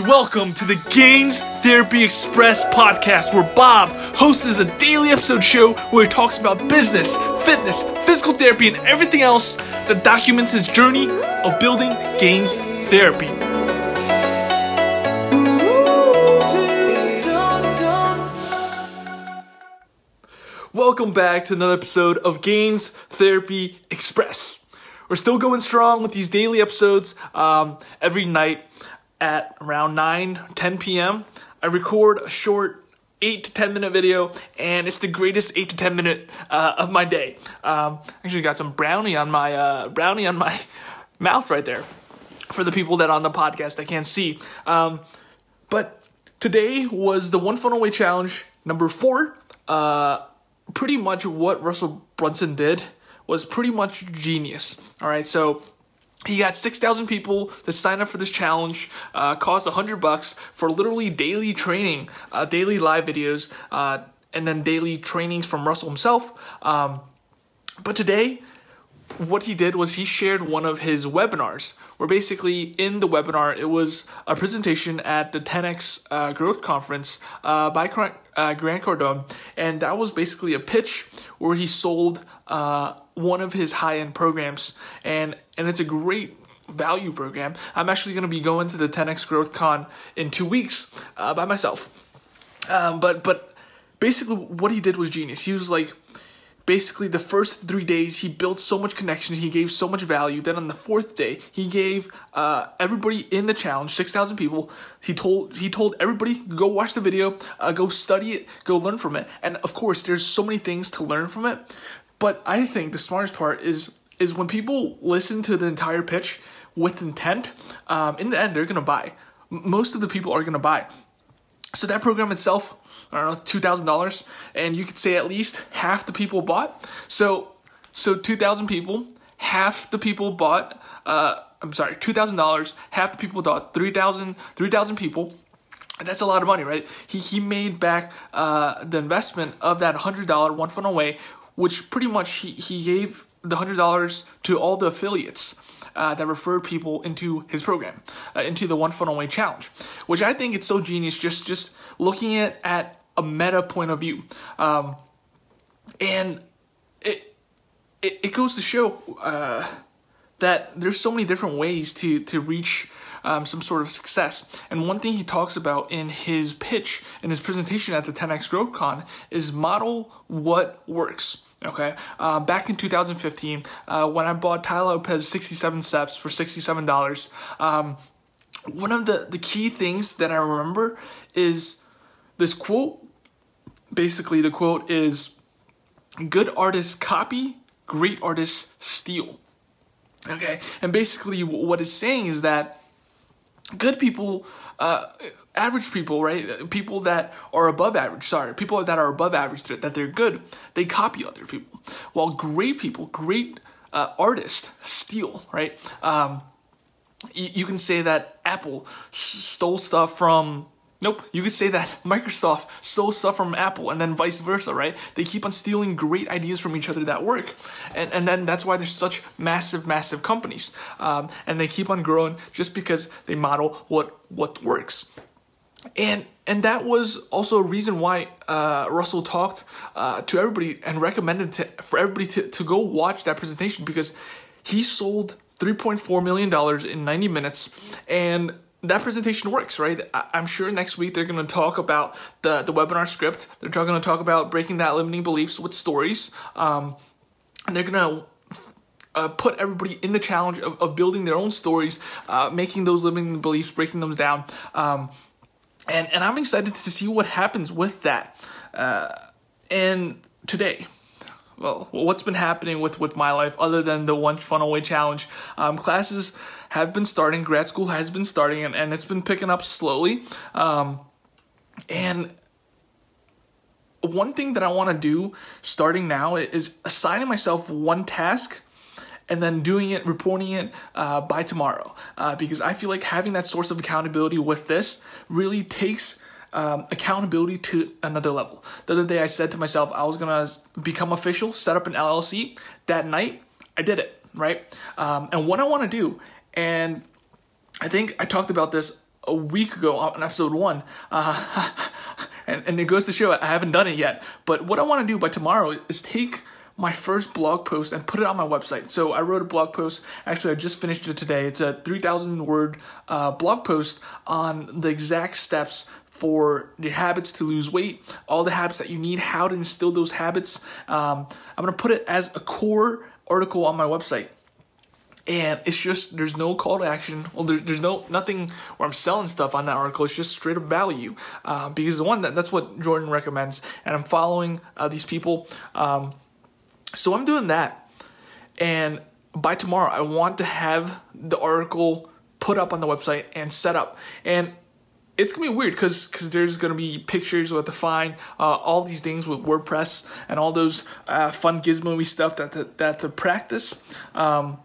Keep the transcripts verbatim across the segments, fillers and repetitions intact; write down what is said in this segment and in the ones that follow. Welcome to the Gains Therapy Express podcast, where Bob hosts a daily episode show where he talks about business, fitness, physical therapy, and everything else that documents his journey of building Gains Therapy. Welcome back to another episode of Gains Therapy Express. We're still going strong with these daily episodes um, every night. At around nine, ten p.m., I record a short eight to ten minute video, and it's the greatest eight to ten minute uh, of my day. Um, actually, got some brownie on my uh, brownie on my mouth right there for the people that are on the podcast that can't see. Um, but today was the One Funnel Way challenge number four. Uh, pretty much what Russell Brunson did was pretty much genius. All right, so. He got six thousand people to sign up for this challenge, uh, cost one hundred bucks for literally daily training, uh, daily live videos, uh, and then daily trainings from Russell himself. Um, but today, what he did was he shared one of his webinars, where basically in the webinar, it was a presentation at the ten X uh, Growth Conference uh, by Grant, uh, Grant Cardone, and that was basically a pitch where he sold uh, one of his high-end programs, and and it's a great value program. I'm actually going to be going to the ten X Growth Con in two weeks uh, by myself. Um, but but basically what he did was genius. He was like, basically the first three days he built so much connection, he gave so much value. Then on the fourth day he gave uh, everybody in the challenge, six thousand people. He told he told everybody, go watch the video, uh, go study it, go learn from it. And of course there's so many things to learn from it. But I think the smartest part is is when people listen to the entire pitch with intent, um, in the end, they're going to buy. Most of the people are going to buy. So that program itself, I don't know, two thousand dollars, and you could say at least half the people bought. So so two thousand people, half the people bought, uh, I'm sorry, two thousand dollars, half the people bought, three thousand people. That's a lot of money, right? He he made back uh, the investment of that one hundred dollars One Funnel Way, which pretty much he, he gave the one hundred dollars to all the affiliates uh, that referred people into his program, uh, into the One Funnel Way Challenge, which I think it's so genius, just, just looking at, at a meta point of view. Um, and it, it it goes to show uh, that there's so many different ways to, to reach um, some sort of success. And one thing he talks about in his pitch, in his presentation at the ten X Growth Con, is model what works. Okay, uh, back in two thousand fifteen, uh, when I bought Ty Lopez sixty-seven Steps for sixty-seven dollars, um, one of the, the key things that I remember is this quote. Basically, the quote is, good artists copy, great artists steal. Okay, and basically what it's saying is that good people, uh, average people, right? People that are above average, sorry, people that are above average, that they're good, they copy other people. While great people, great uh, artists steal, right? Um, y- you can say that Apple s- stole stuff from, nope, you could say that Microsoft stole stuff from Apple, and then vice versa, right? They keep on stealing great ideas from each other that work. And and then that's why there's such massive, massive companies. Um, and they keep on growing just because they model what, what works. And and that was also a reason why uh, Russell talked uh, to everybody and recommended to, for everybody to, to go watch that presentation, because he sold three point four million dollars in ninety minutes, and that presentation works, right? I'm sure next week they're going to talk about the, the webinar script. They're going to talk about breaking that limiting beliefs with stories. Um, and they're going to uh, put everybody in the challenge of, of building their own stories, uh, making those limiting beliefs, breaking them down. Um, and, and I'm excited to see what happens with that. Uh, and today, well, what's been happening with, with my life other than the One Funnel Way Challenge? Um, classes have been starting. Grad school has been starting, and, and it's been picking up slowly. Um, and one thing that I want to do starting now is assigning myself one task and then doing it, reporting it uh, by tomorrow. Uh, because I feel like having that source of accountability with this really takes Um, accountability to another level. The other day I said to myself I was gonna become official, set up an L L C. That night I did it, right? Um, and what I want to do, and I think I talked about this a week ago on episode one, uh, and, and it goes to show I haven't done it yet. But what I want to do by tomorrow is take my first blog post and put it on my website. So I wrote a blog post. Actually, I just finished it today. It's a three thousand word uh, blog post on the exact steps for the habits to lose weight, all the habits that you need, how to instill those habits. Um, I'm going to put it as a core article on my website. And it's just, there's no call to action. Well, there, there's no nothing where I'm selling stuff on that article. It's just straight up value. Uh, because the one that, that's what Jordan recommends. And I'm following uh, these people. Um, so I'm doing that. And by tomorrow, I want to have the article put up on the website and set up. And it's going to be weird because because there's going to be pictures with the fine, uh, all these things with WordPress and all those uh, fun gizmo-y stuff that to, that to practice. Um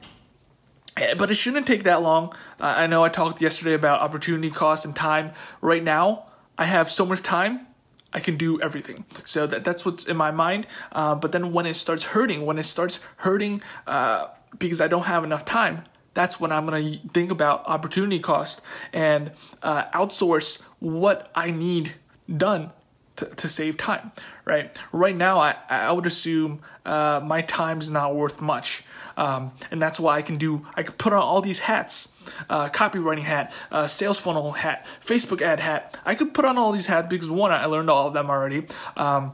But it shouldn't take that long. Uh, I know I talked yesterday about opportunity cost and time. Right now, I have so much time, I can do everything. So that, that's what's in my mind. Uh, but then when it starts hurting, when it starts hurting uh, because I don't have enough time, that's when I'm going to think about opportunity cost and uh, outsource what I need done to, to save time, right? Right now, I, I would assume uh, my time's not worth much. Um, and that's why I can do, I can put on all these hats, uh, copywriting hat, uh, sales funnel hat, Facebook ad hat. I could put on all these hats because one, I learned all of them already. Um,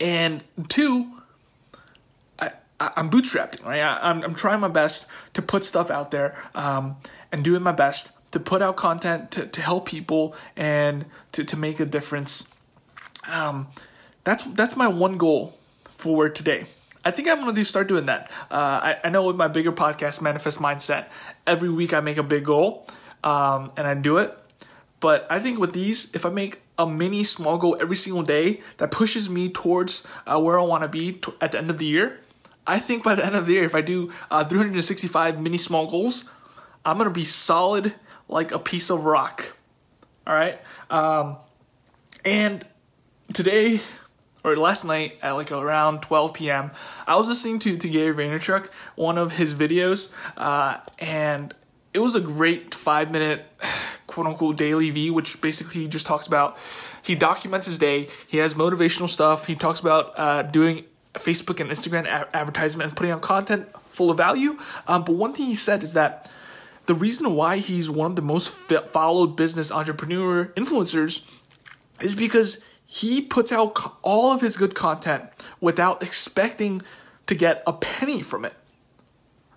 and two, I, I, I'm bootstrapping, right? I, I'm, I'm trying my best to put stuff out there, um, and doing my best to put out content to, to help people and to, to make a difference. Um, that's, that's my one goal for today. I think I'm going to do start doing that. Uh, I, I know with my bigger podcast, Manifest Mindset, every week I make a big goal um, and I do it. But I think with these, if I make a mini small goal every single day that pushes me towards uh, where I want to be t- at the end of the year, I think by the end of the year, if I do uh, three hundred sixty-five mini small goals, I'm going to be solid like a piece of rock. All right. Um, and today... or last night at like around twelve p.m., I was listening to, to Gary Vaynerchuk, one of his videos, uh, and it was a great five-minute quote-unquote daily V, which basically just talks about, he documents his day, he has motivational stuff, he talks about uh, doing Facebook and Instagram a- advertisement and putting out content full of value, um, but one thing he said is that the reason why he's one of the most f- followed business entrepreneur influencers is because he puts out all of his good content without expecting to get a penny from it,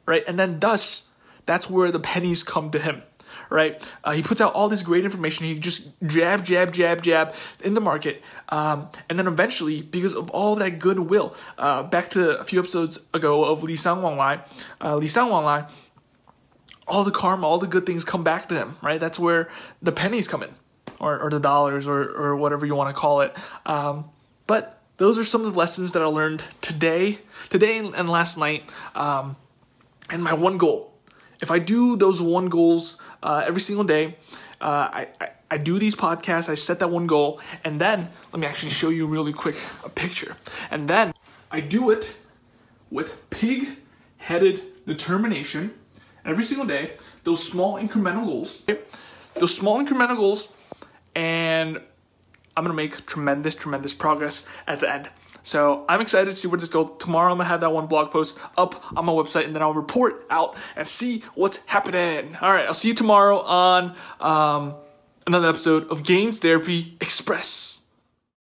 right? And then thus, that's where the pennies come to him, right? Uh, he puts out all this great information. He just jab, jab, jab, jab in the market. Um, and then eventually, because of all that goodwill, uh, back to a few episodes ago of Lee Sang Wang Lai, uh, Lee Sang Wang Lai, all the karma, all the good things come back to him, right? That's where the pennies come in. Or, or the dollars or, or whatever you want to call it. Um, but those are some of the lessons that I learned today, today and last night. Um, and my one goal, if I do those one goals uh, every single day, uh, I, I, I do these podcasts, I set that one goal, and then let me actually show you really quick a picture. And then I do it with pig-headed determination every single day, those small incremental goals, those small incremental goals, and I'm going to make tremendous, tremendous progress at the end. So I'm excited to see where this goes. Tomorrow I'm going to have that one blog post up on my website, and then I'll report out and see what's happening. All right, I'll see you tomorrow on um, another episode of Gains Therapy Express.